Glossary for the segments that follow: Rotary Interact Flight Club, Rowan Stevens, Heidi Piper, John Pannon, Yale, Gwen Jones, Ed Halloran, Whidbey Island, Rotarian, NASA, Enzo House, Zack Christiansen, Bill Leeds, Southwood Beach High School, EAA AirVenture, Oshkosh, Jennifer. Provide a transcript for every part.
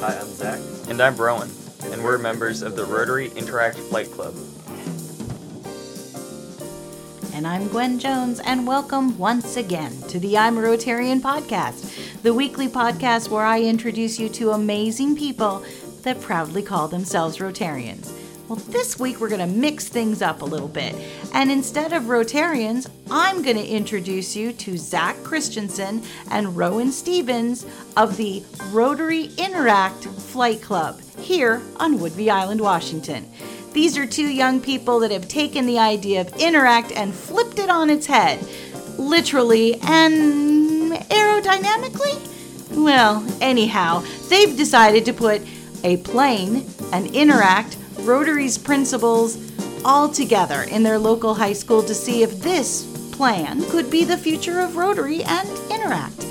Hi, I'm Zach. And I'm Rowan, and we're members of the Rotary Interact Flight Club. And I'm Gwen Jones, and welcome once again to the I'm Rotarian podcast, the weekly podcast where I introduce you to amazing people that proudly call themselves Rotarians. Well, this week we're going to mix things up a little bit. And instead of Rotarians, I'm going to introduce you to Zack Christiansen and Rowan Stevens of the Rotary Interact Flight Club here on Whidbey Island, Washington. These are two young people that have taken the idea of Interact and flipped it on its head, literally and aerodynamically? Well, anyhow, they've decided to put a plane, an Interact, Rotary's principals all together in their local high school to see if this plan could be the future of Rotary and Interact.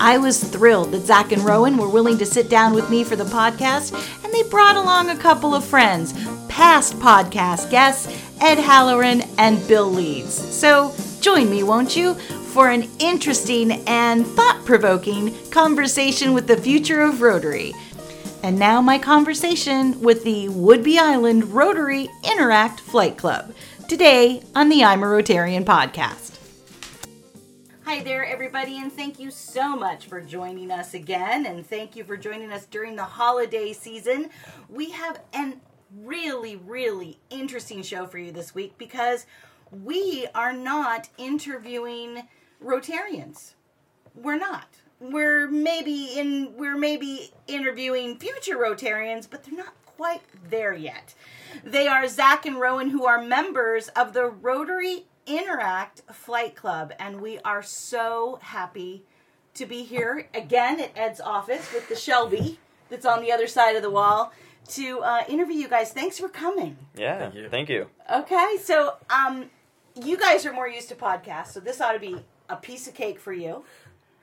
I was thrilled that Zack and Rowan were willing to sit down with me for the podcast, and they brought along a couple of friends, past podcast guests, Ed Halloran and Bill Leeds. So join me, won't you, for an interesting and thought-provoking conversation with the future of Rotary. And now my conversation with the Whidbey Island Rotary Interact Flight Club, today on the I'm a Rotarian podcast. Hi there, everybody, and thank you so much for joining us again, and thank you for joining us during the holiday season. We have a really, really interesting show for you this week because we are not interviewing Rotarians. We're not. We're maybe interviewing future Rotarians, but they're not quite there yet. They are Zack and Rowan, who are members of the Rotary Interact Flight Club, and we are so happy to be here again at Ed's office with the Shelby that's on the other side of the wall to interview you guys. Thanks for coming. Yeah, thank you. Okay, so you guys are more used to podcasts, so this ought to be a piece of cake for you.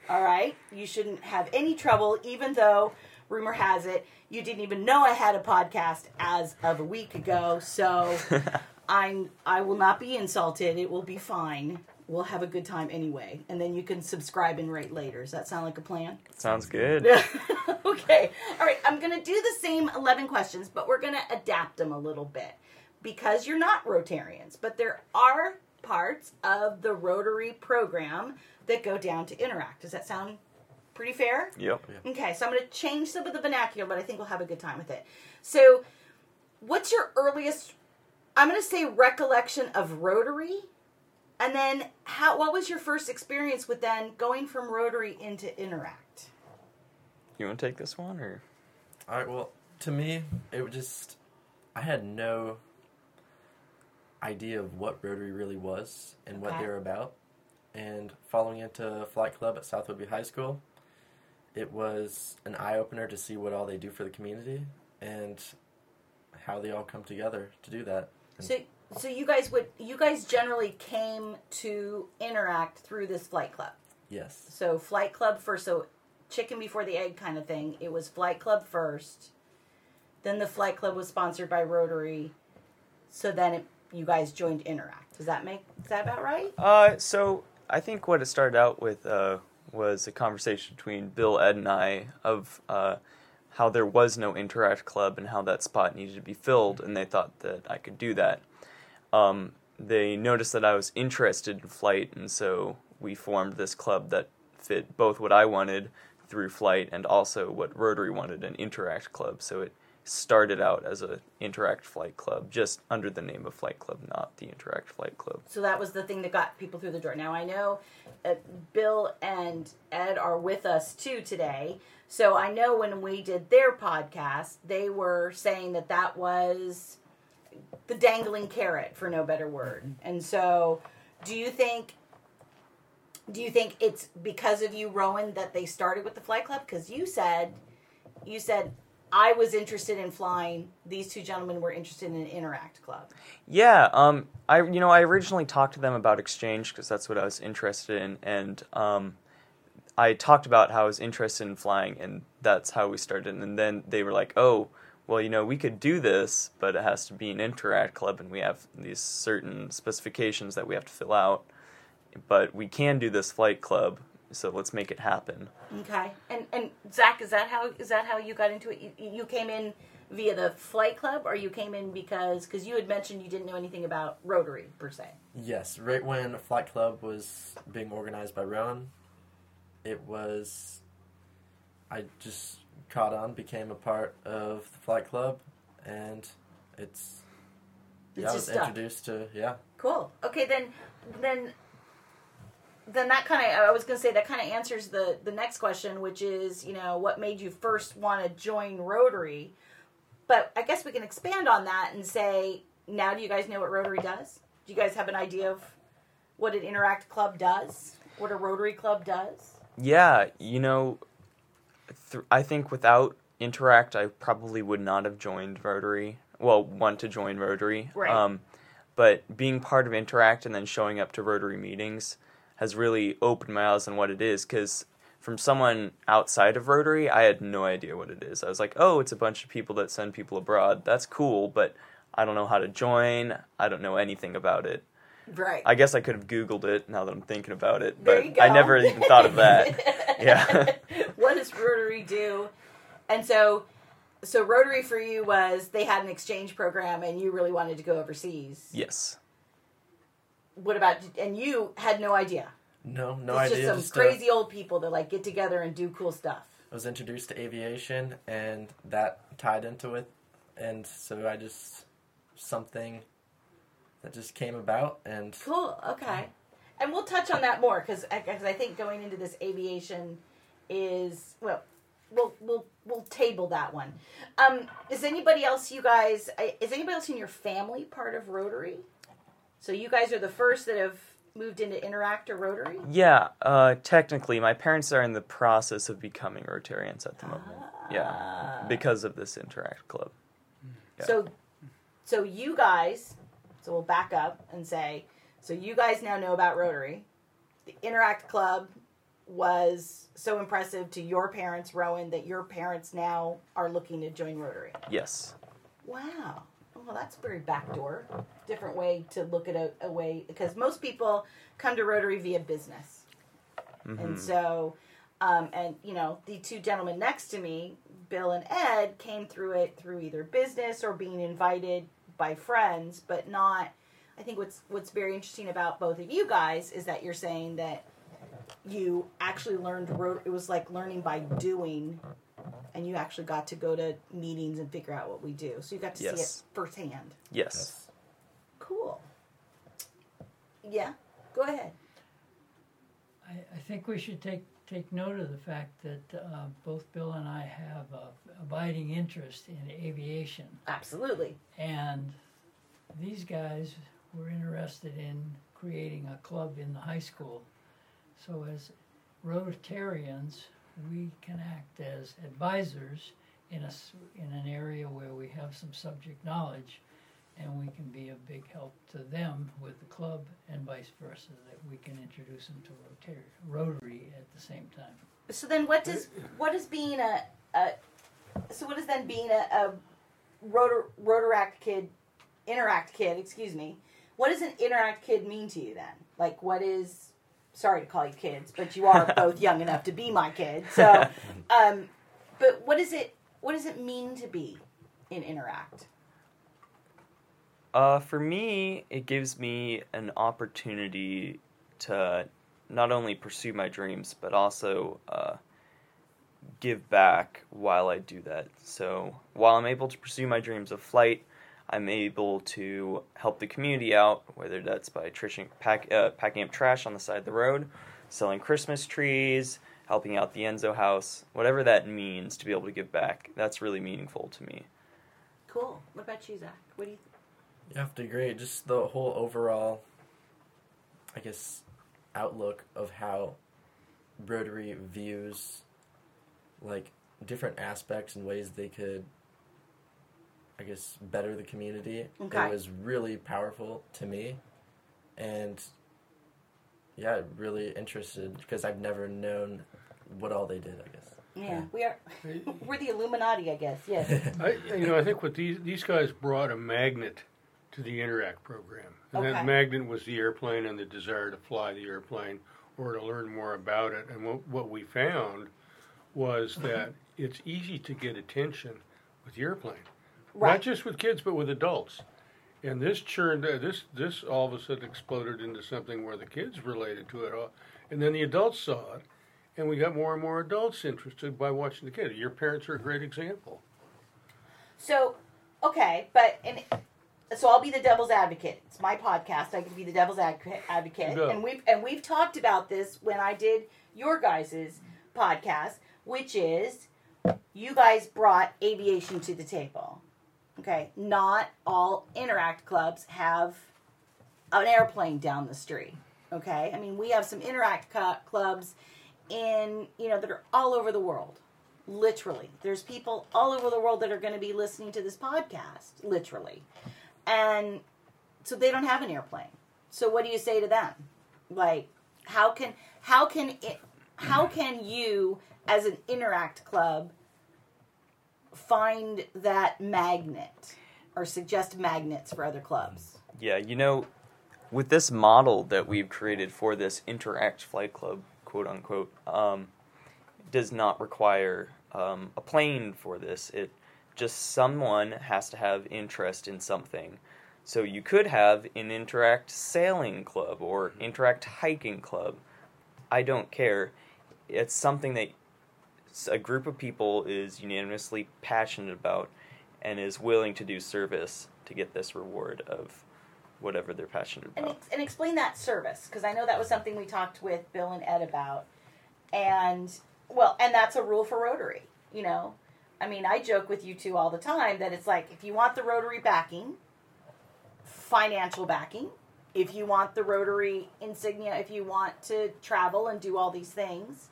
All right, you shouldn't have any trouble, even though, rumor has it, you didn't even know I had a podcast as of a week ago, so I will not be insulted. It will be fine. We'll have a good time anyway, and then you can subscribe and rate later. Does that sound like a plan? Sounds good. Okay. All right, I'm going to do the same 11 questions, but we're going to adapt them a little bit, because you're not Rotarians, but there are parts of the Rotary program that go down to Interact. Does that sound pretty fair? Yep. Yeah. Okay, so I'm going to change some of the vernacular, but I think we'll have a good time with it. So what's your earliest, I'm going to say, recollection of Rotary? And then what was your first experience with then going from Rotary into Interact? You want to take this one? Or? All right, well, to me, it was just, I had no idea of what Rotary really was and what they were about. And following into Flight Club at Southwood Beach High School, it was an eye-opener to see what all they do for the community and how they all come together to do that. And so you guys generally came to Interact through this Flight Club? Yes. So Flight Club first, so chicken before the egg kind of thing. It was Flight Club first, then the Flight Club was sponsored by Rotary, so then you guys joined Interact. Is that about right? So I think what it started out with was a conversation between Bill, Ed, and I of how there was no Interact Club and how that spot needed to be filled, and they thought that I could do that. They noticed that I was interested in flight, and so we formed this club that fit both what I wanted through flight and also what Rotary wanted, an Interact Club. So it started out as an Interact Flight Club, just under the name of Flight Club, not the Interact Flight Club. So that was the thing that got people through the door. Now I know Bill and Ed are with us too today, so I know when we did their podcast, they were saying that that was the dangling carrot, for no better word. And so do you think it's because of you, Rowan, that they started with the Flight Club? Because you said I was interested in flying. These two gentlemen were interested in an Interact Club. Yeah, I originally talked to them about exchange because that's what I was interested in, and I talked about how I was interested in flying, and that's how we started. And then they were like, "Oh, well, we could do this, but it has to be an Interact Club, and we have these certain specifications that we have to fill out. But we can do this Flight Club, So let's make it happen. Okay. And Zack, is that how you got into it? You came in via the flight club, or you came in because you had mentioned you didn't know anything about Rotary per se? Yes. Right when flight club was being organized by Rowan, I just caught on, became a part of the flight club, and I was introduced to, yeah. Cool. Okay, then that kind of, I was going to say, that kind of answers the next question, which is, you know, what made you first want to join Rotary? But I guess we can expand on that and say, now do you guys know what Rotary does? Do you guys have an idea of what an Interact Club does? What a Rotary Club does? Yeah, you know, I think without Interact, I probably would not have joined Rotary. Well, want to join Rotary. Right. But being part of Interact and then showing up to Rotary meetings has really opened my eyes on what it is, because from someone outside of Rotary, I had no idea what it is. I was like, oh, it's a bunch of people that send people abroad. That's cool, but I don't know how to join. I don't know anything about it. Right. I guess I could have Googled it now that I'm thinking about it, but I never even thought of that. Yeah. What does Rotary do? And so Rotary for you was they had an exchange program and you really wanted to go overseas. Yes. What about, and you had no idea? No idea. It's just some crazy old people that like get together and do cool stuff. I was introduced to aviation and that tied into it. And so I just, something that just came about and... Cool, okay. And we'll touch on that more because I think going into this aviation is, well... We'll table that one. Is anybody else in your family part of Rotary? So you guys are the first that have moved into Interact or Rotary? Yeah, technically. My parents are in the process of becoming Rotarians at the moment. Yeah, because of this Interact Club. Yeah. So you guys, so we'll back up and say, so you guys now know about Rotary. The Interact Club was so impressive to your parents, Rowan, that your parents now are looking to join Rotary. Yes. Wow. Well, that's very backdoor. Different way to look at a way, because most people come to Rotary via business. Mm-hmm. And so, and you know, the two gentlemen next to me, Bill and Ed, came through it through either business or being invited by friends, but not, I think what's very interesting about both of you guys is that you're saying that you actually learned Rotary. It was like learning by doing, and you actually got to go to meetings and figure out what we do. So you got to see it firsthand. Yes. Cool. Yeah, go ahead. I think we should take note of the fact that both Bill and I have abiding interest in aviation. Absolutely. And these guys were interested in creating a club in the high school. So as Rotarians, we can act as advisors in an area where we have some subject knowledge, and we can be a big help to them with the club and vice versa, that we can introduce them to Rotary at the same time. So then what does being a Interact kid, what does an Interact kid mean to you then? Like what is... Sorry to call you kids, but you are both young enough to be my kid. So, but what does it mean to be in Interact? For me, it gives me an opportunity to not only pursue my dreams, but also give back while I do that. So while I'm able to pursue my dreams of flight, I'm able to help the community out, whether that's by packing up trash on the side of the road, selling Christmas trees, helping out the Enzo House, whatever that means to be able to give back. That's really meaningful to me. Cool. What about you, Zack? What do you think? You have to agree. Just the whole overall, I guess, outlook of how Rotary views, like, different aspects and ways they could, I guess, better the community. Okay. It was really powerful to me, and yeah, really interested because I've never known what all they did, I guess. Yeah, we're the Illuminati, I guess. Yes. I think what these guys brought a magnet to the Interact program, and that magnet was the airplane and the desire to fly the airplane or to learn more about it. And what we found was that it's easy to get attention with the airplane, right. Not just with kids, but with adults. And this churned, this all of a sudden exploded into something where the kids related to it all, and then the adults saw it, and we got more and more adults interested by watching the kids. Your parents are a great example. So, okay, so I'll be the devil's advocate. It's my podcast. I can be the devil's advocate, no. and we've talked about this when I did your guys' podcast, which is you guys brought aviation to the table. Okay, not all Interact clubs have an airplane down the street, okay? I mean, we have some Interact clubs in, that are all over the world, literally. There's people all over the world that are going to be listening to this podcast, literally. And so they don't have an airplane. So what do you say to them? Like, how can you as an Interact club find that magnet or suggest magnets for other clubs? Yeah, with this model that we've created for this Interact Flight Club, quote unquote, does not require a plane for this. It just someone has to have interest in something. So you could have an Interact Sailing Club or Interact Hiking Club. I don't care. It's something that a group of people is unanimously passionate about and is willing to do service to get this reward of whatever they're passionate about. And explain that service, because I know that was something we talked with Bill and Ed about. And that's a rule for Rotary, I mean, I joke with you two all the time that it's like, if you want the Rotary backing, financial backing, if you want the Rotary insignia, if you want to travel and do all these things,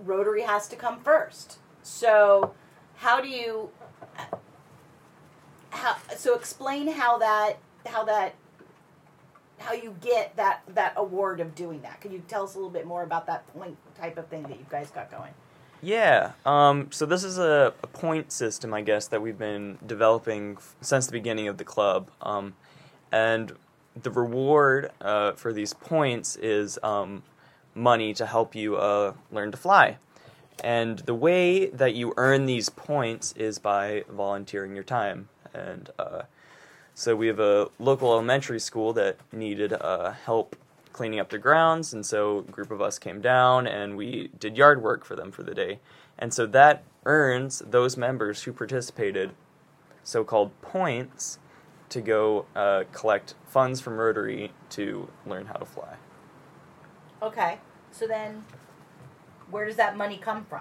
Rotary has to come first. So explain how you get that award of doing that. Can you tell us a little bit more about that type of thing that you guys got going? Yeah. So this is a point system, I guess, that we've been developing since the beginning of the club. And the reward for these points is money to help you learn to fly. And the way that you earn these points is by volunteering your time. And so we have a local elementary school that needed help cleaning up their grounds, and so a group of us came down and we did yard work for them for the day. And so that earns those members who participated so-called points to go collect funds from Rotary to learn how to fly. Okay, so then, where does that money come from?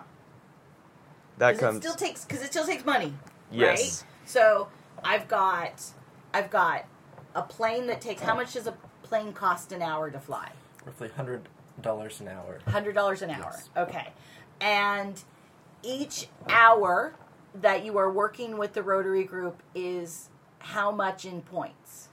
It still takes money, yes. Right? So I've got a plane that takes. How much does a plane cost an hour to fly? Roughly $100 an hour. Yes. Okay, and each hour that you are working with the Rotary group is how much in points?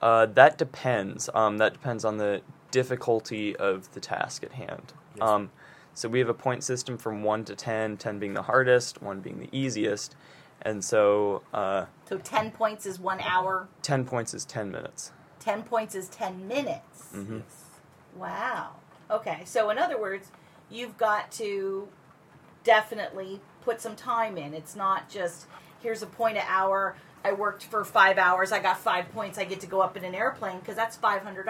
That depends. That depends on the difficulty of the task at hand. Yes. So we have a point system from 1 to 10, 10 being the hardest, 1 being the easiest, and so... so 10 points is 1 hour? 10 points is 10 minutes. 10 points is 10 minutes? Mm-hmm. Wow. Okay, so in other words, you've got to definitely put some time in. It's not just, here's a point an hour, I worked for 5 hours, I got 5 points, I get to go up in an airplane, because that's $500.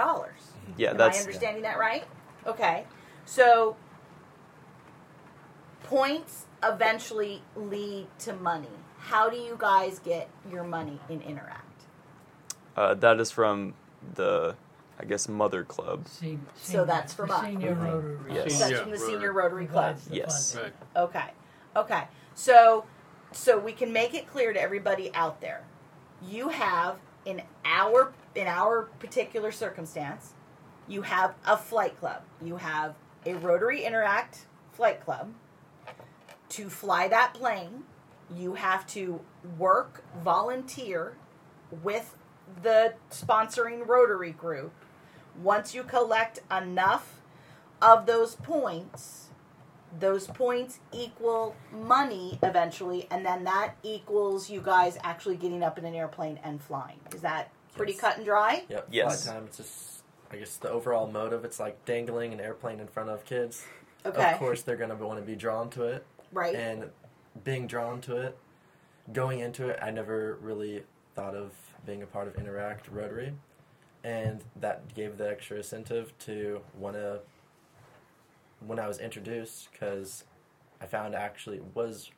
Yeah, Am I understanding that right? Okay. So, points eventually lead to money. How do you guys get your money in Interact? That is from the, Mother Club. So that's from us. Senior Rotary. Yes. That's from the Senior Rotary Club. Yes. Right. Okay. So we can make it clear to everybody out there. You have, in our particular circumstance, you have a flight club. You have a Rotary Interact Flight Club. To fly that plane, you have to volunteer with the sponsoring Rotary group. Once you collect enough of those points equal money eventually, and then that equals you guys actually getting up in an airplane and flying. Is that pretty cut and dry? Yep. Yes. Flight time, it's just I guess the overall motive, it's like dangling an airplane in front of kids. Okay. Of course, they're going to want to be drawn to it. Right. And being drawn to it, going into it, I never really thought of being a part of Interact Rotary. And that gave the extra incentive to want to, when I was introduced, because I found actually it was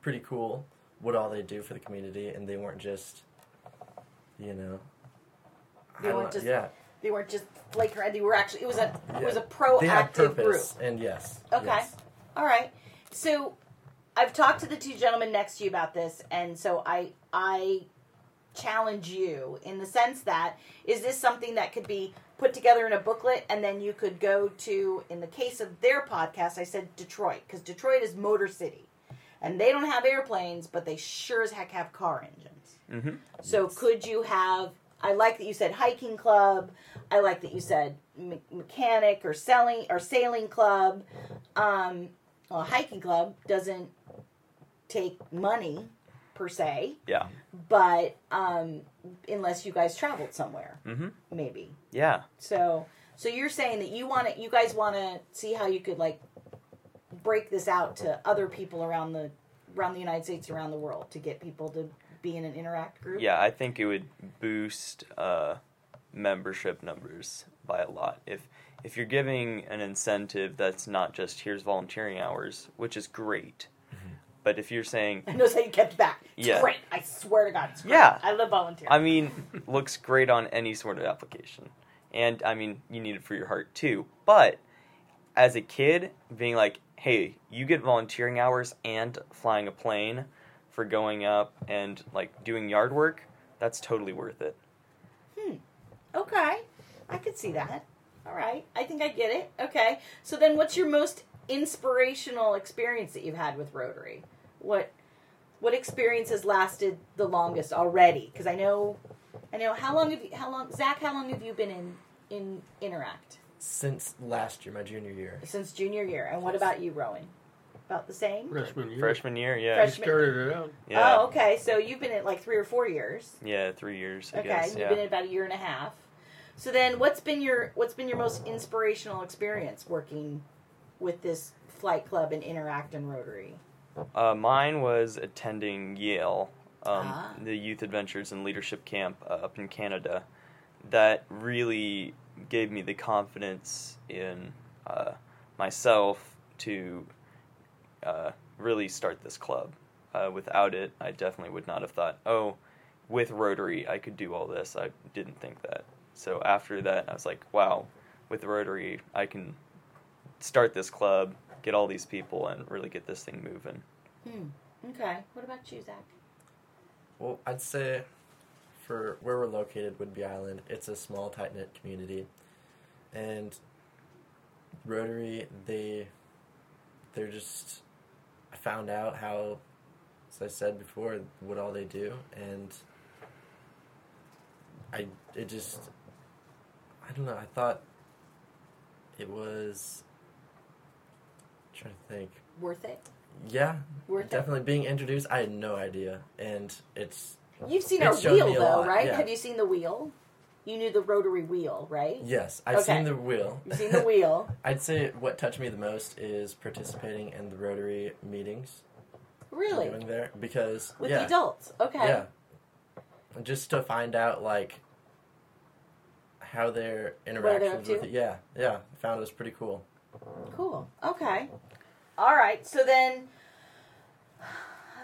pretty cool what all they do for the community, and they weren't just, you know, they weren't just like they were actually it was a proactive purpose, group. And yes. Okay. Yes. All right. So I've talked to the two gentlemen next to you about this, and so I challenge you in the sense that, is this something that could be put together in a booklet, and then you could go to, in the case of their podcast, I said Detroit, because Detroit is Motor City. And they don't have airplanes, but they sure as heck have car engines. Mm-hmm. So yes. Could you have, I like that you said hiking club, I like that you said mechanic or sailing club. Well, a hiking club doesn't take money, per se. Yeah. But unless you guys traveled somewhere, mm-hmm. maybe. Yeah. So you're saying that you guys want to see how you could like break this out to other people around the United States, around the world, to get people to be in an Interact group. Yeah, I think it would boost membership numbers by a lot if you're giving an incentive that's not just here's volunteering hours, which is great. But if you're saying... I notice how you kept back. It's yeah. great. I swear to God, it's great. Yeah. I love volunteering. I mean, looks great on any sort of application. And, I mean, you need it for your heart, too. But as a kid, being like, hey, you get volunteering hours and flying a plane for going up and, like, doing yard work, that's totally worth it. Okay. I could see that. All right. I think I get it. Okay. So then what's your most inspirational experience that you've had with Rotary? What experience has lasted the longest already? Because I know Zach, how long have you been in Interact? Since last year, my junior year. Since junior year. And what about you, Rowan? About the same? Freshman year, yeah. Freshman. You started it out. Yeah. Oh, okay. So you've been at like 3 or 4 years. Yeah, 3 years, I guess. Okay, you've been at about a year and a half. So then what's been your most inspirational experience working with this flight club and Interact and Rotary? Mine was attending Yale, the Youth Adventures and Leadership Camp up in Canada. That really gave me the confidence in myself to really start this club. Without it, I definitely would not have thought, oh, with Rotary, I could do all this. I didn't think that. So after that, I was like, wow, with Rotary, I can start this club, get all these people, and really get this thing moving. Okay. What about you, Zach? Well, I'd say for where we're located, Whidbey Island, it's a small, tight-knit community. And Rotary, they're just... I found out how, as I said before, what all they do. And I don't know, I thought it was... trying to think. Worth it? Yeah. Worth definitely. It? Being introduced, I had no idea. And it's... You've seen our wheel, though, right? Yeah. Have you seen the wheel? You knew the Rotary wheel, right? Yes, I've seen the wheel. You've seen the wheel. I'd say what touched me the most is participating in the Rotary meetings. Really? Doing there, because... With the adults, okay. Yeah. And just to find out, like, how their interactions with it. Yeah. I found it was pretty cool. Cool. Okay. All right. So then, I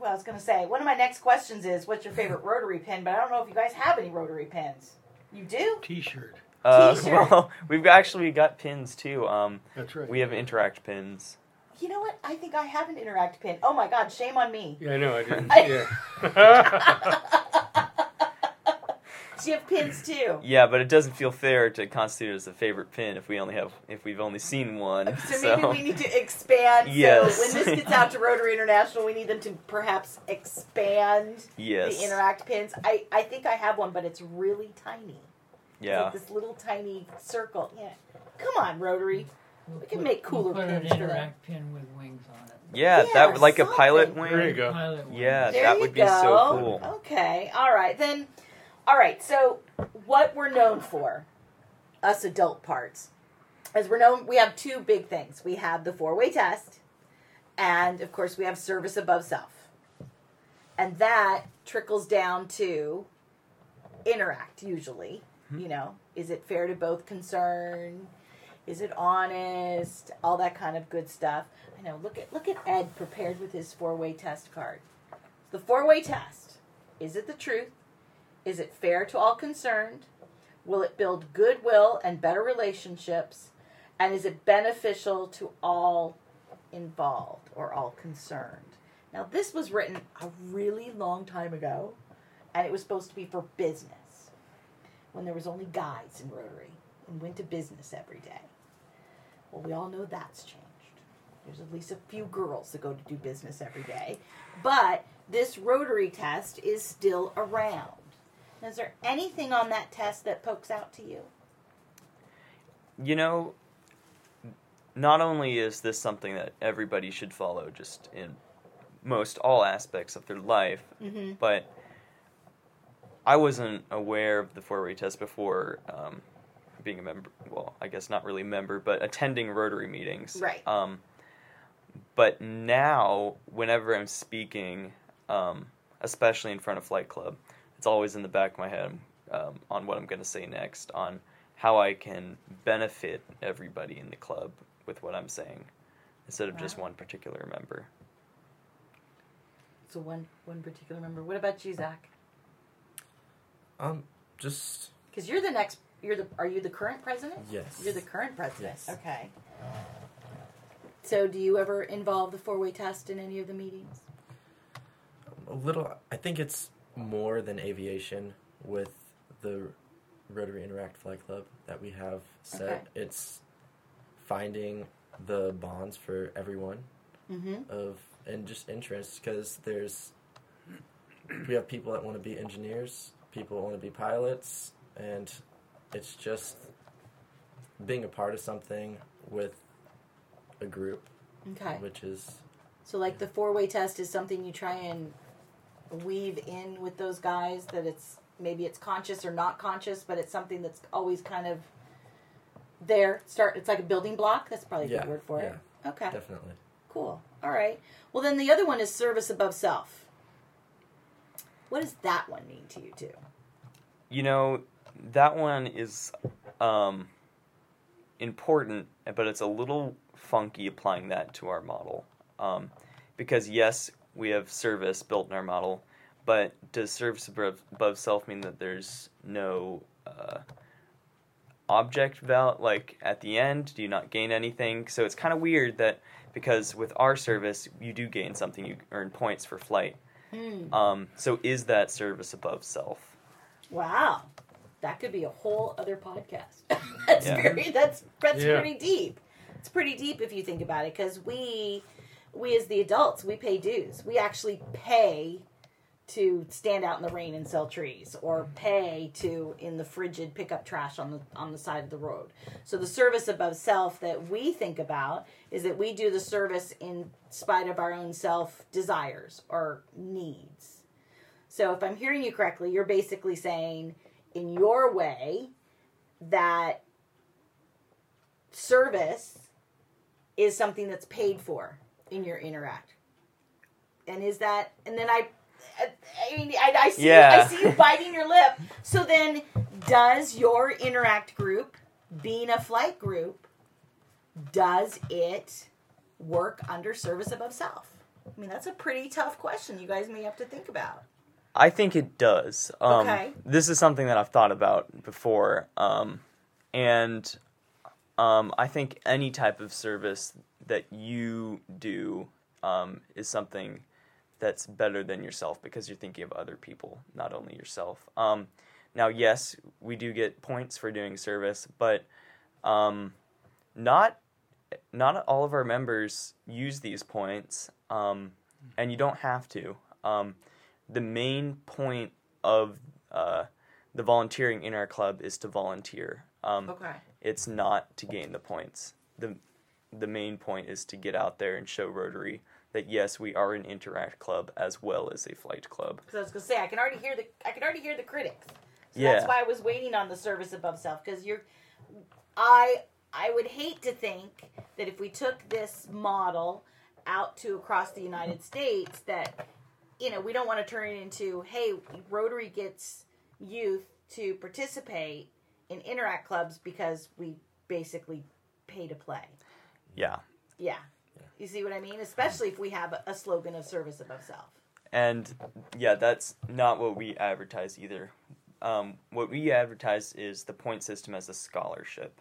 was going to say, one of my next questions is, what's your favorite Rotary pin? But I don't know if you guys have any Rotary pins. You do? T-shirt. Well, we've actually got pins, too. That's right. We have Interact pins. You know what? I think I have an Interact pin. Oh, my God. Shame on me. Yeah, I know. I didn't. So you have pins, too. Yeah, but it doesn't feel fair to constitute as a favorite pin if we've only seen one. So maybe we need to expand. Yes. So when this gets out to Rotary International, we need them to perhaps expand the Interact pins. I think I have one, but it's really tiny. Yeah. It's like this little tiny circle. Yeah. Come on, Rotary. We can make cooler pins. Put an Interact pin with wings on it. Yeah, that like something. A pilot wing. There you go. Yeah, there that would be so cool. Okay. All right, then. All right, so what we're known for us adult parts. As we're known, we have two big things. We have the four-way test, and, of course, we have service above self. And that trickles down to interact, usually. You know, is it fair to both concerned? Is it honest? All that kind of good stuff. I know, look at Ed prepared with his four-way test card. The four-way test. Is it the truth? Is it fair to all concerned? Will it build goodwill and better relationships? And is it beneficial to all involved or all concerned? Now, this was written a really long time ago, and it was supposed to be for business, when there was only guys in Rotary and went to business every day. Well, we all know that's changed. There's at least a few girls that go to do business every day. But this Rotary test is still around. Is there anything on that test that pokes out to you? You know, not only is this something that everybody should follow just in most all aspects of their life, mm-hmm. but I wasn't aware of the four-way test before being a member. Well, I guess not really a member, but attending Rotary meetings. Right. But now, whenever I'm speaking, especially in front of Flight Club, it's always in the back of my head on what I'm going to say next, on how I can benefit everybody in the club with what I'm saying, instead of just one particular member. So one particular member. What about you, Zach? Just because you're the next. Are you the current president? Yes. You're the current president. Yes. Okay. So do you ever involve the four-way test in any of the meetings? A little. I think it's more than aviation with the Rotary Interact Flight Club that we have set. Okay. It's finding the bonds for everyone mm-hmm. and just interests, because we have people that want to be engineers, people want to be pilots, and it's just being a part of something with a group. Okay. Which is... So, like, the four-way test is something you try and weave in with those guys, that it's maybe it's conscious or not conscious, but it's something that's always kind of there. It's like a building block. That's probably a good word for it. Okay. Definitely. Cool. All right. Well, then the other one is service above self. What does that one mean to you too? You know, that one is important, but it's a little funky applying that to our model, because yes, we have service built in our model, but does service above self mean that there's no object value? Like, at the end, do you not gain anything? So it's kind of weird that, because with our service, you do gain something. You earn points for flight. So is that service above self? Wow. That could be a whole other podcast. Pretty deep. It's pretty deep if you think about it, because we as the adults, we pay dues. We actually pay to stand out in the rain and sell trees, or pay to, in the frigid, pick up trash on the side of the road. So the service above self that we think about is that we do the service in spite of our own self desires or needs. So if I'm hearing you correctly, you're basically saying, in your way, that service is something that's paid for in your interact. And is that, and then I mean, I see, I see you biting your lip. So then, does your interact group, being a flight group, does it work under service above self? I mean, that's a pretty tough question you guys may have to think about. I think it does. Okay. This is something that I've thought about before. I think any type of service that you do is something that's better than yourself, because you're thinking of other people, not only yourself. Now, yes, we do get points for doing service, but not all of our members use these points, and you don't have to. The main point of the volunteering in our club is to volunteer. Okay. It's not to gain the points. The main point is to get out there and show Rotary that, yes, we are an interact club as well as a flight club. Because I was gonna say, I can already hear the critics. So that's why I was waiting on the service above self, because you're I would hate to think that if we took this model out to across the United States that, you know, we don't want to turn it into, hey, Rotary gets youth to participate in Interact Clubs because we basically pay to play. Yeah. Yeah. You see what I mean? Especially if we have a slogan of service above self. And, yeah, that's not what we advertise either. What we advertise is the point system as a scholarship.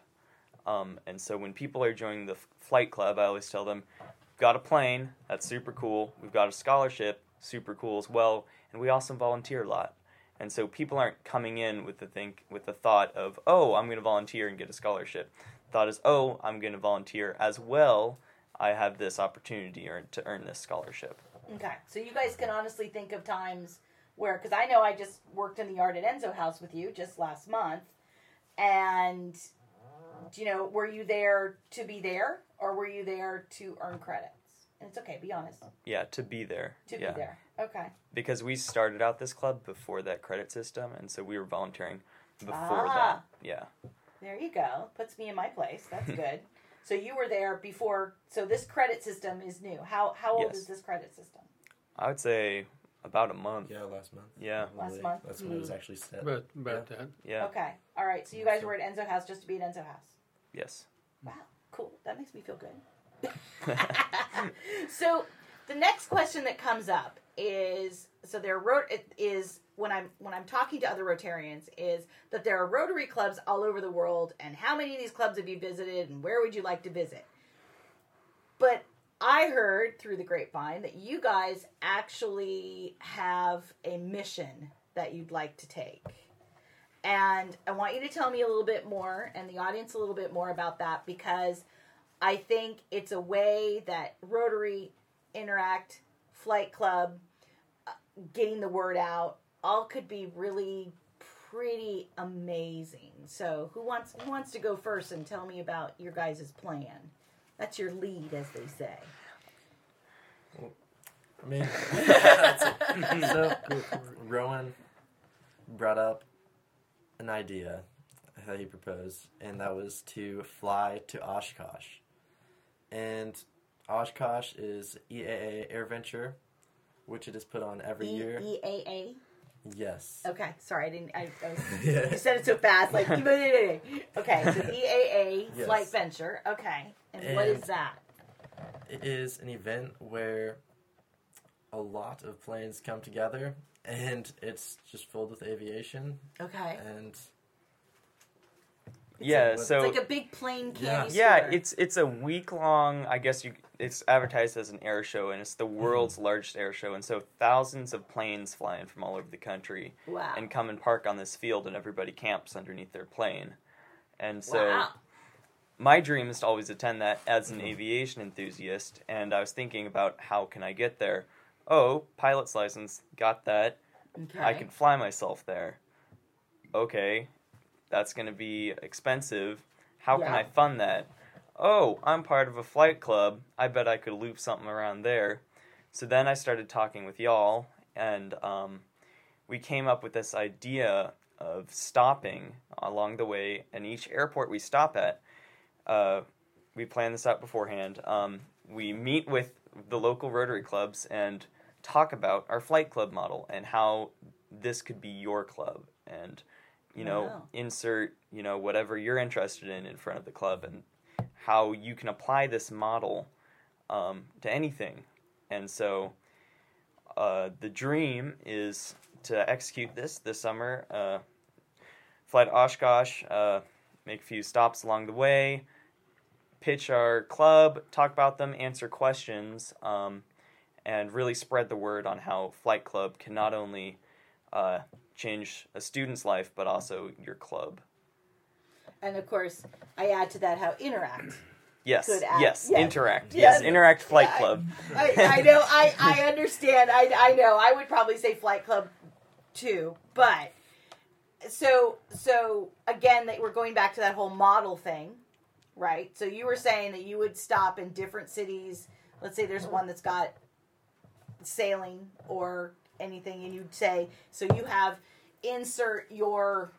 And so when people are joining the flight club, I always tell them, we've got a plane, that's super cool. We've got a scholarship, super cool as well. And we also volunteer a lot. And so people aren't coming in with the thought of, oh, I'm going to volunteer and get a scholarship. The thought is, oh, I'm going to volunteer as well. I have this opportunity to earn this scholarship. Okay, so you guys can honestly think of times where, because I know I just worked in the yard at Enzo House with you just last month, and, you know, were you there to be there, or were you there to earn credits? And it's okay, be honest. Yeah, to be there. To be there, okay. Because we started out this club before that credit system, and so we were volunteering before that, yeah. There you go, puts me in my place, that's good. So you were there before, so this credit system is new. How old is this credit system? I would say about a month. Yeah, last month. Yeah. Last month? That's when it was actually set. About that. Yeah. Okay. All right. So you guys were at Enzo House just to be at Enzo House? Yes. Wow. Cool. That makes me feel good. So the next question that comes up is, when I'm talking to other Rotarians, is that there are Rotary clubs all over the world, and how many of these clubs have you visited, and where would you like to visit? But I heard through the grapevine that you guys actually have a mission that you'd like to take. And I want you to tell me a little bit more, and the audience a little bit more about that, because I think it's a way that Rotary Interact Flight Club, getting the word out, all could be really pretty amazing. So who wants to go first and tell me about your guys' plan? That's your lead, as they say. Well, I mean, so Rowan brought up an idea that he proposed, and that was to fly to Oshkosh. And Oshkosh is EAA AirVenture, which it is put on every year. EAA? Yes. Okay, sorry, I didn't... I said it so fast, like... Okay, so EAA, yes. Flight Venture, okay. And what is that? It is an event where a lot of planes come together, and it's just filled with aviation. Okay. And... It's like a big plane candy store. Yeah, it's a week-long, I guess it's advertised as an air show, and it's the world's largest air show, and so thousands of planes fly in from all over the country and come and park on this field, and everybody camps underneath their plane. And so my dream is to always attend that as an aviation enthusiast, and I was thinking about how can I get there. Oh, pilot's license, got that. Okay. I can fly myself there. Okay. That's going to be expensive. How can I fund that? Oh, I'm part of a flight club. I bet I could loop something around there. So then I started talking with y'all, and we came up with this idea of stopping along the way. And each airport we stop at, we plan this out beforehand. We meet with the local Rotary clubs and talk about our flight club model and how this could be your club, and insert, whatever you're interested in front of the club, and how you can apply this model to anything. And so the dream is to execute this summer, fly to Oshkosh, make a few stops along the way, pitch our club, talk about them, answer questions, and really spread the word on how Flight Club can not only... change a student's life, but also your club. And of course, I add to that how Interact. Interact. Yes, Interact Flight Club. I know. I understand. I know. I would probably say Flight Club too, but so again, that we're going back to that whole model thing, right? So you were saying that you would stop in different cities. Let's say there's one that's got sailing or anything, and you'd say, so you have insert your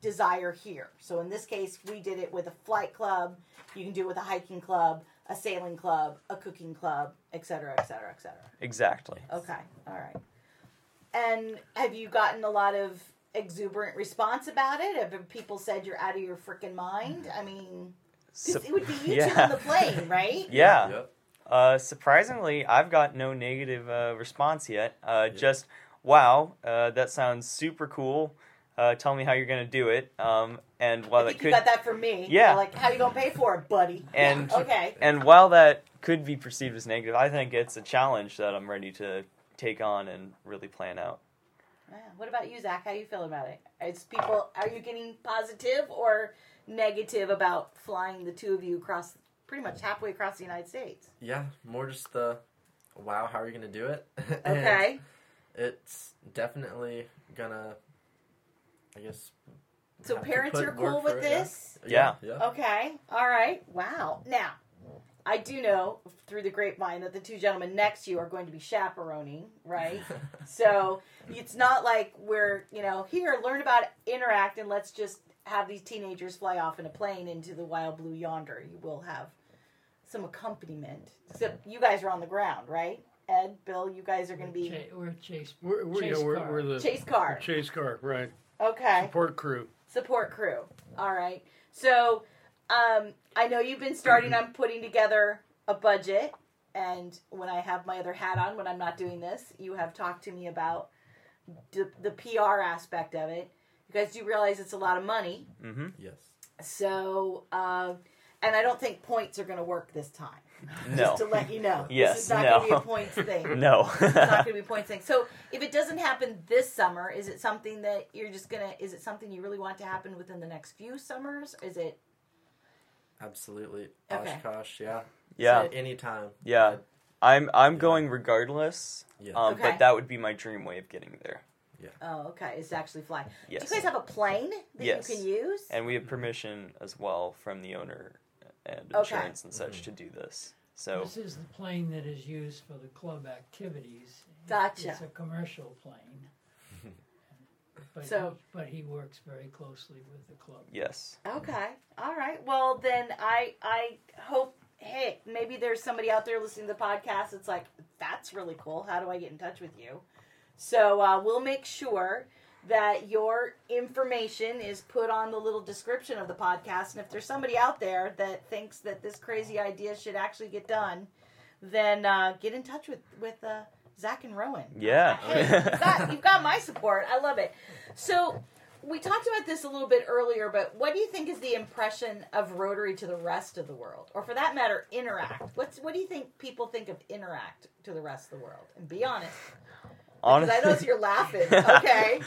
desire here. So in this case, we did it with a flight club. You can do it with a hiking club, a sailing club, a cooking club, et cetera, et cetera, et cetera. Exactly. Okay. All right. And have you gotten a lot of exuberant response about it? Have people said you're out of your freaking mind? I mean, it would be you two on the plane, right? Yeah. Yep. Surprisingly, I've got no negative response yet. Just, wow, that sounds super cool. Tell me how you're going to do it. And while I think you got that from me. Yeah. Like, how you going to pay for it, buddy? And, yeah. Okay. And while that could be perceived as negative, I think it's a challenge that I'm ready to take on and really plan out. Wow. What about you, Zach? How do you feel about it? Are you getting positive or negative about flying the two of you across pretty much halfway across the United States? Yeah, more just the, wow, how are you going to do it? Okay. It's definitely going to, I guess. So parents are cool with this? Yeah. Yeah. Okay. All right. Wow. Now, I do know through the grapevine that the two gentlemen next to you are going to be chaperoning, right? So it's not like we're, here, learn about Interact and let's just have these teenagers fly off in a plane into the wild blue yonder. You will have some accompaniment. Except you guys are on the ground, right? Ed, Bill, you guys are going to be... We're chase car. Chase car, right. Okay. Support crew. All right. So, I know you've been starting on putting together a budget, and when I have my other hat on, when I'm not doing this, you have talked to me about the PR aspect of it. You guys do realize it's a lot of money. Mm-hmm. Yes. So, and I don't think points are going to work this time. No. Just to let you know. Yes, this is not going to be a points thing. No. It's not going to be a points thing. So, if it doesn't happen this summer, is it something that you're just going to, is it something you really want to happen within the next few summers? Is it? Absolutely. Okay. Oshkosh, yeah. Yeah. So, anytime. Yeah. I'm going regardless. Yeah. Okay. But that would be my dream way of getting there. Yeah. Oh, okay. It's actually flying. Yes. Do you guys have a plane that you can use? And we have permission as well from the owner and insurance and such to do this. So this is the plane that is used for the club activities. Gotcha. It's a commercial plane. But he works very closely with the club. Yes. Okay. All right. Well, then I hope, hey, maybe there's somebody out there listening to the podcast that's like, that's really cool. How do I get in touch with you? So we'll make sure that your information is put on the little description of the podcast. And if there's somebody out there that thinks that this crazy idea should actually get done, then get in touch with Zach and Rowan. Yeah. Hey, you've got my support. I love it. So we talked about this a little bit earlier, but what do you think is the impression of Rotary to the rest of the world? Or for that matter, Interact. What do you think people think of Interact to the rest of the world? And be honest. Because I notice you're laughing, okay?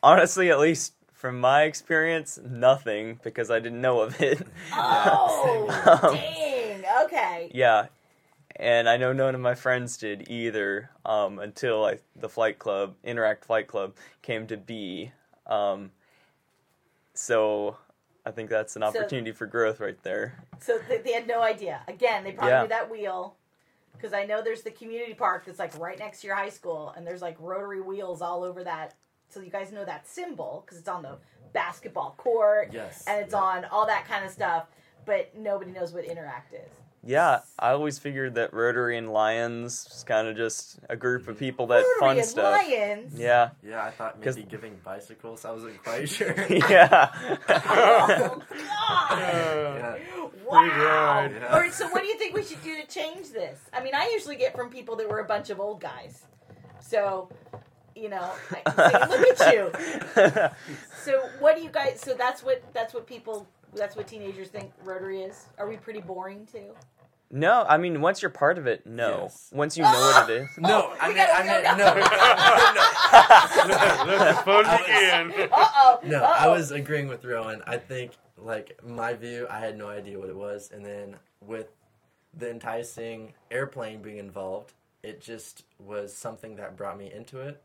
Honestly, at least from my experience, nothing, because I didn't know of it. Oh, dang, okay. Yeah, and I know none of my friends did either until the flight club, Interact Flight Club, came to be. So I think that's an opportunity for growth right there. So they had no idea. Again, they probably knew that wheel. Because I know there's the community park that's, like, right next to your high school, and there's, like, Rotary wheels all over that. So you guys know that symbol, because it's on the basketball court, and it's on all that kind of stuff, but nobody knows what Interact is. Yeah, I always figured that Rotary and Lions is kind of just a group of people that fun stuff. Rotary and Lions? Yeah. Yeah, I thought maybe giving bicycles. I wasn't quite sure. Yeah. Oh, God. Wow. Yeah. All right, so what do you think we should do to change this? I mean, I usually get from people that we're a bunch of old guys. So, look at you. So what do you guys, so that's what teenagers think Rotary is? Are we pretty boring, too? No, I mean, once you're part of it, no. Yes. Once you know what it is. No, no. Let's phone again. Uh-oh. No, I was agreeing with Rowan. I think, like, my view, I had no idea what it was. And then with the enticing airplane being involved, it just was something that brought me into it.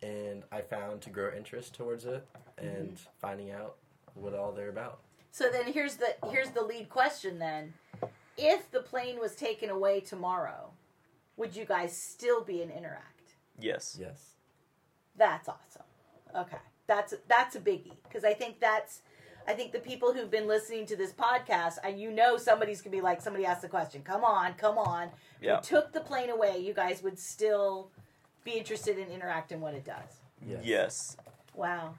And I found to grow interest towards it and finding out what all they're about. So then here's the lead question then. If the plane was taken away tomorrow, would you guys still be in Interact? Yes. Yes. That's awesome. Okay. that's a biggie, because I think that's, I think the people who've been listening to this podcast, and you know somebody's going to be like, somebody asked the question, come on. Yeah. If you took the plane away, you guys would still be interested in Interact and what it does. Yes. Wow.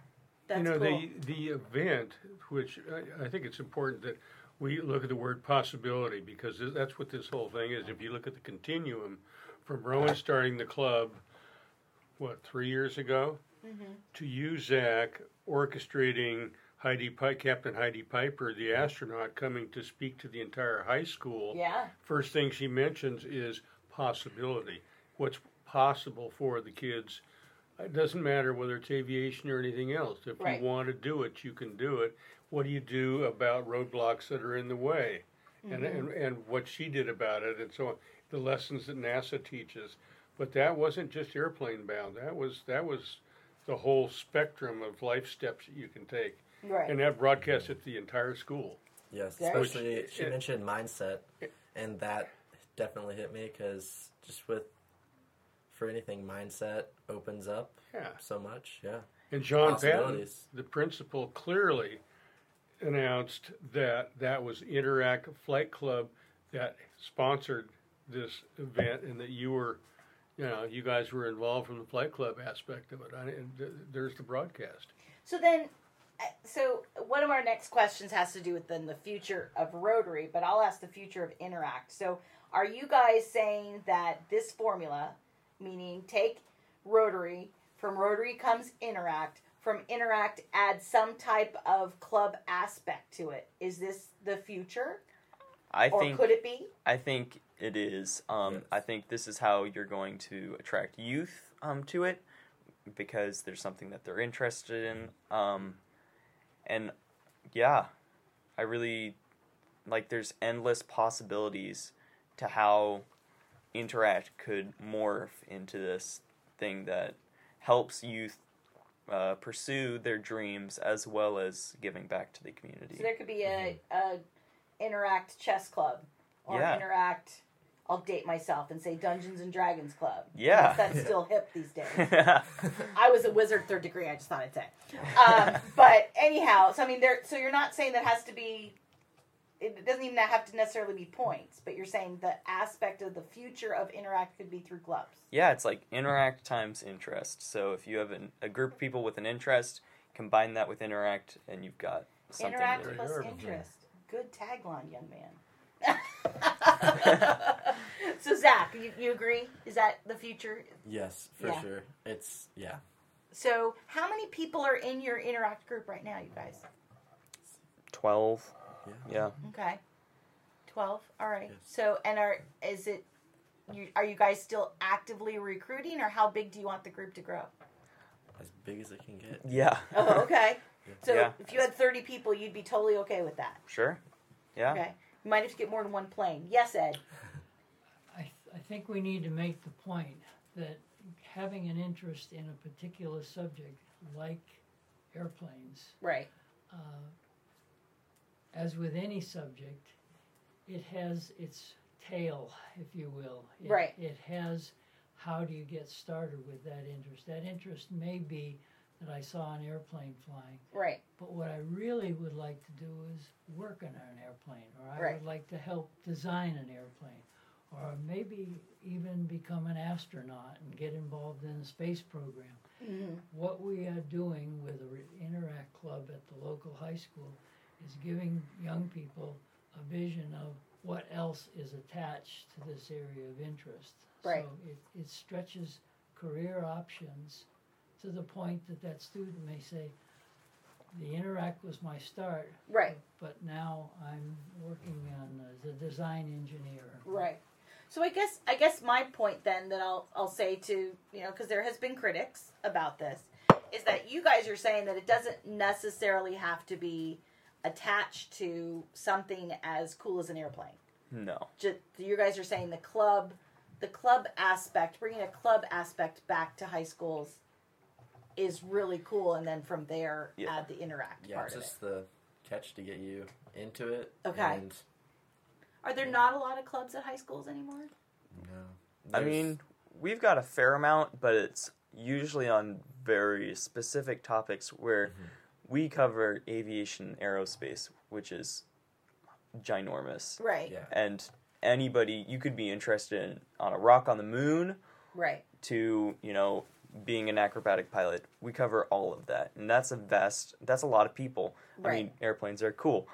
That's cool. The event, which I think it's important that we look at the word possibility, because that's what this whole thing is. If you look at the continuum from Rowan starting the club, 3 years ago, to you, Zack, orchestrating Captain Heidi Piper, the astronaut, coming to speak to the entire high school. Yeah. First thing she mentions is possibility. What's possible for the kids? It doesn't matter whether it's aviation or anything else. If you want to do it, you can do it. What do you do about roadblocks that are in the way? And what she did about it, and so on. The lessons that NASA teaches. But that wasn't just airplane bound. That was the whole spectrum of life steps that you can take. Right. And that broadcast at the entire school. Yes, especially she mentioned mindset, and that definitely hit me, because just for anything, mindset opens up so much. Yeah. And John Pannon, the principal, clearly announced that was Interact Flight Club that sponsored this event, and that you guys were involved from the flight club aspect of it. There's the broadcast. So one of our next questions has to do with then the future of Rotary, but I'll ask the future of Interact. So are you guys saying that this formula, meaning take Rotary, from Rotary comes Interact, from Interact add some type of club aspect to it? Is this the future? Could it be? I think it is. Yes. I think this is how you're going to attract youth to it, because there's something that they're interested in. I really, there's endless possibilities to how Interact could morph into this thing that helps youth pursue their dreams, as well as giving back to the community. So there could be a Interact chess club, or Interact, I'll date myself and say Dungeons and Dragons Club. Yeah. That's still hip these days. I was a wizard third degree, I just thought I'd say. But anyhow, so you're not saying that has to be, it doesn't even have to necessarily be points, but you're saying the aspect of the future of Interact could be through clubs. Yeah, it's like Interact times interest. So if you have a group of people with an interest, combine that with Interact, and you've got something. Interact plus interest. Good tagline, young man. So, Zack, you agree? Is that the future? Yes, for sure. It's, So, how many people are in your Interact group right now, you guys? 12. Yeah. Okay. 12. All right. Yes. So, and are you guys still actively recruiting, or how big do you want the group to grow? As big as it can get. Yeah. Oh, okay. So, if you had 30 people, you'd be totally okay with that. Sure. Yeah. Okay. You might have to get more than one plane. Yes, Ed? I think we need to make the point that having an interest in a particular subject, like airplanes, as with any subject, it has its tail, if you will. It has, how do you get started with that interest? That interest may be that I saw an airplane flying. Right. But what I really would like to do is work on an airplane, or I would like to help design an airplane, or maybe even become an astronaut and get involved in the space program. Mm-hmm. What we are doing with the Interact Club at the local high school is giving young people a vision of what else is attached to this area of interest. Right. So it stretches career options to the point that student may say, the Interact was my start, but now I'm working as a design engineer. Right. So I guess my point then that I'll say to, because there has been critics about this, is that you guys are saying that it doesn't necessarily have to be attached to something as cool as an airplane. No. Just, you guys are saying the club aspect, bringing a club aspect back to high schools is really cool, and then from there add the Interact part of it. Yeah, just the catch to get you into it. Okay. And, are there not a lot of clubs at high schools anymore? No. We've got a fair amount, but it's usually on very specific topics where we cover aviation aerospace, which is ginormous. Right. Yeah. And anybody, you could be interested in on a rock on the moon. Right. To, you know, being an acrobatic pilot. We cover all of that. And that's a vast, that's a lot of people. Right. I mean, airplanes are cool.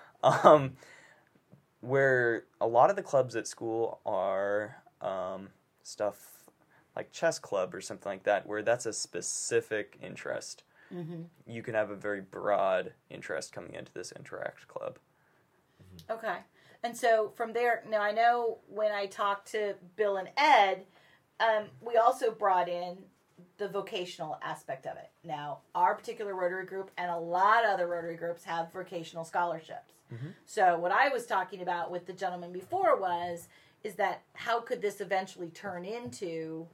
Where a lot of the clubs at school are stuff like chess club or something like that, where that's a specific interest. Mm-hmm. You can have a very broad interest coming into this Interact Club. Mm-hmm. Okay. And so from there, now I know when I talked to Bill and Ed, we also brought in the vocational aspect of it. Now, our particular Rotary group and a lot of other Rotary groups have vocational scholarships. Mm-hmm. So what I was talking about with the gentleman before was, is that how could this eventually turn into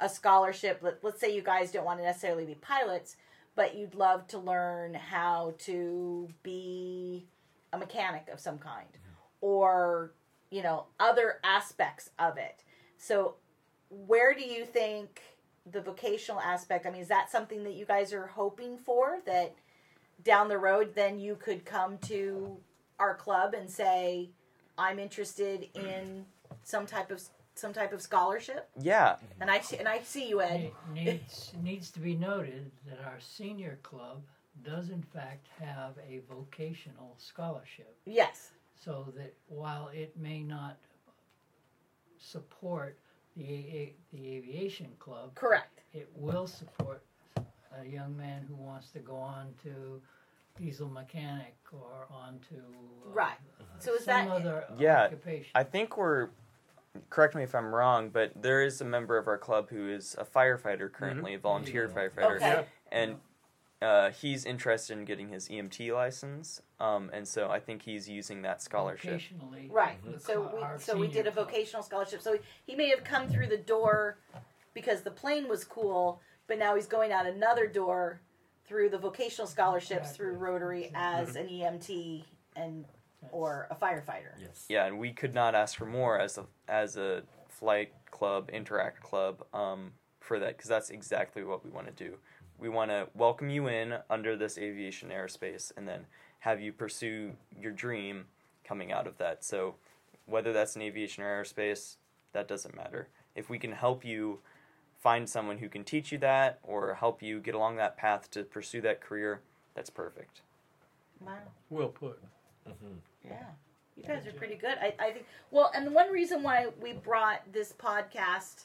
a scholarship? Let's say you guys don't want to necessarily be pilots, but you'd love to learn how to be a mechanic of some kind, or, you know, other aspects of it. So where do you think the vocational aspect, I mean, is that something that you guys are hoping for, that down the road then you could come to our club and say, I'm interested in some type of scholarship? Yeah. And I see you, Ed. Needs to be noted that our senior club does in fact have a vocational scholarship. Yes. So that while it may not support the aviation club, correct, it will support a young man who wants to go on to diesel mechanic or on to right. So is some that other occupation. I think we're, correct me if I'm wrong, but there is a member of our club who is a firefighter currently, a volunteer firefighter, okay. And he's interested in getting his EMT license, and so I think he's using that scholarship. Right. So we did a vocational scholarship. So he may have come through the door because the plane was cool, but now he's going out another door through the vocational scholarships through Rotary as an EMT and or a firefighter. Yes. Yeah, and we could not ask for more as a flight club, Interact Club, for that, because that's exactly what we want to do. We want to welcome you in under this aviation airspace and then have you pursue your dream coming out of that. So whether that's an aviation or airspace, that doesn't matter. If we can help you find someone who can teach you that or help you get along that path to pursue that career, that's perfect. Wow. Well put. Mm-hmm. Yeah. You guys are pretty good. I think. Well, and the one reason why we brought this podcast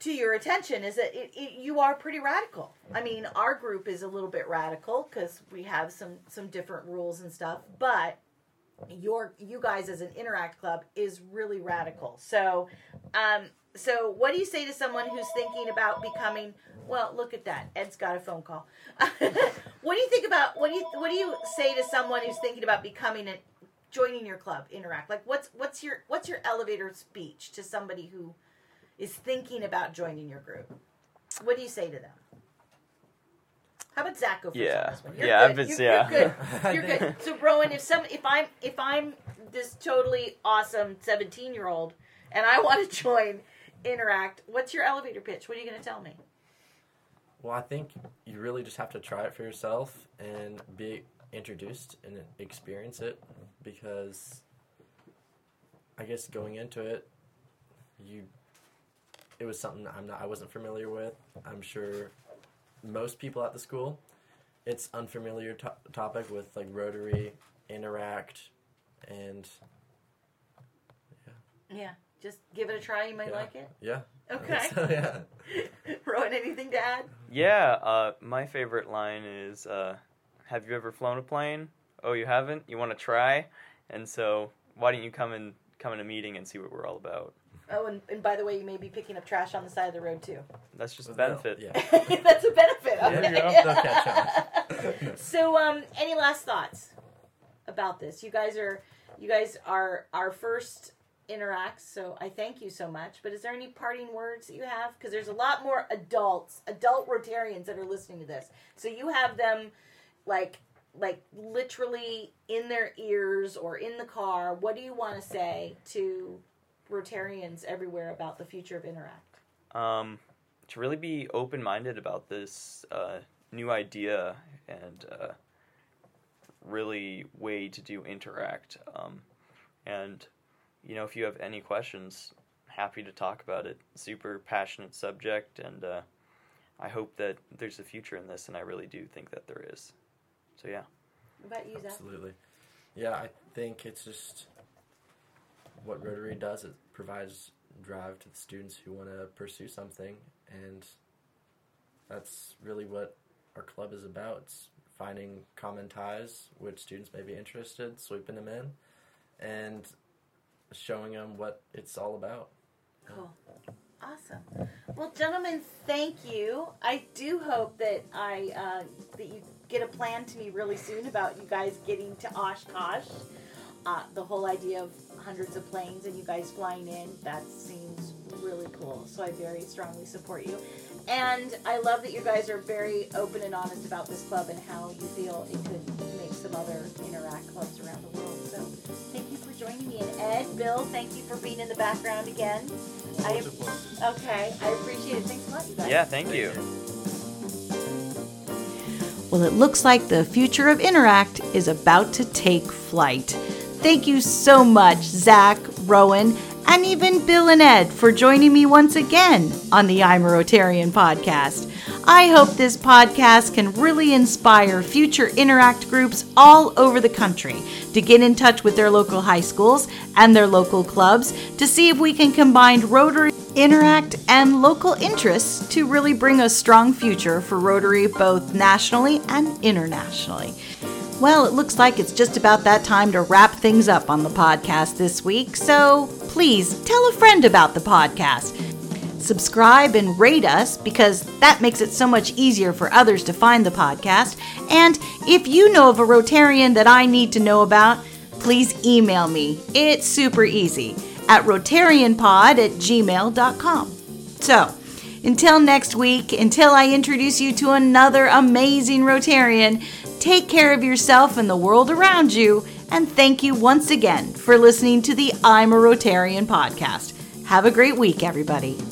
to your attention is that you are pretty radical. I mean, our group is a little bit radical because we have some different rules and stuff, but you guys as an Interact Club is really radical. So, so what do you say to someone who's thinking about becoming? Well, look at that. Ed's got a phone call. What do you think about? What do you say to someone who's thinking about becoming joining your club, Interact? Like, what's your elevator speech to somebody who is thinking about joining your group? What do you say to them? How about Zach go first on this one? You're good. So Rowan, if I'm this totally awesome 17-year-old and I want to join Interact, what's your elevator pitch? What are you going to tell me? Well, I think you really just have to try it for yourself and be introduced and experience it, because I guess going into it, it was something I wasn't familiar with. I'm sure most people at the school, it's unfamiliar topic with like Rotary, Interact, and yeah. Just give it a try. You might like it. Yeah. Okay. So, yeah. Rowan, anything to add? Yeah. My favorite line is, "Have you ever flown a plane? Oh, you haven't? You want to try? And so, why don't you come in a meeting and see what we're all about?" Oh, and by the way, you may be picking up trash on the side of the road, too. That's just a benefit. Yeah. That's a benefit. Okay. Yeah, so, any last thoughts about this? You guys are our first Interacts, so I thank you so much. But is there any parting words that you have? Because there's a lot more adult Rotarians that are listening to this. So you have them, like literally in their ears or in the car. What do you want to say to Rotarians everywhere about the future of Interact? to really be open-minded about this new idea and really way to do Interact. And, you know, if you have any questions, happy to talk about it. Super passionate subject, and I hope that there's a future in this, and I really do think that there is. So, yeah. What about you, Zach? Absolutely. Yeah, I think it's just what Rotary does. It provides drive to the students who want to pursue something, and that's really what our club is about. It's finding common ties which students may be interested, sweeping them in, and showing them what it's all about. Cool. Awesome. Well, gentlemen, thank you. I do hope that that you get a plan to me really soon about you guys getting to Oshkosh. The whole idea of hundreds of planes and you guys flying in, that seems really cool. So I very strongly support you. And I love that you guys are very open and honest about this club and how you feel it could make some other Interact clubs around the world. So thank you for joining me. And Ed, Bill, thank you for being in the background again. Okay, I appreciate it. Thanks a lot, you guys. Yeah, thank you. Well, it looks like the future of Interact is about to take flight. Thank you so much, Zach, Rowan, and even Bill and Ed for joining me once again on the I'm a Rotarian podcast. I hope this podcast can really inspire future Interact groups all over the country to get in touch with their local high schools and their local clubs to see if we can combine Rotary, Interact, and local interests to really bring a strong future for Rotary both nationally and internationally. Well, it looks like it's just about that time to wrap things up on the podcast this week, so please tell a friend about the podcast. Subscribe and rate us because that makes it so much easier for others to find the podcast. And if you know of a Rotarian that I need to know about, please email me. It's super easy at rotarianpod@gmail.com. So until next week, until I introduce you to another amazing Rotarian, take care of yourself and the world around you. And thank you once again for listening to the I'm a Rotarian podcast. Have a great week, everybody.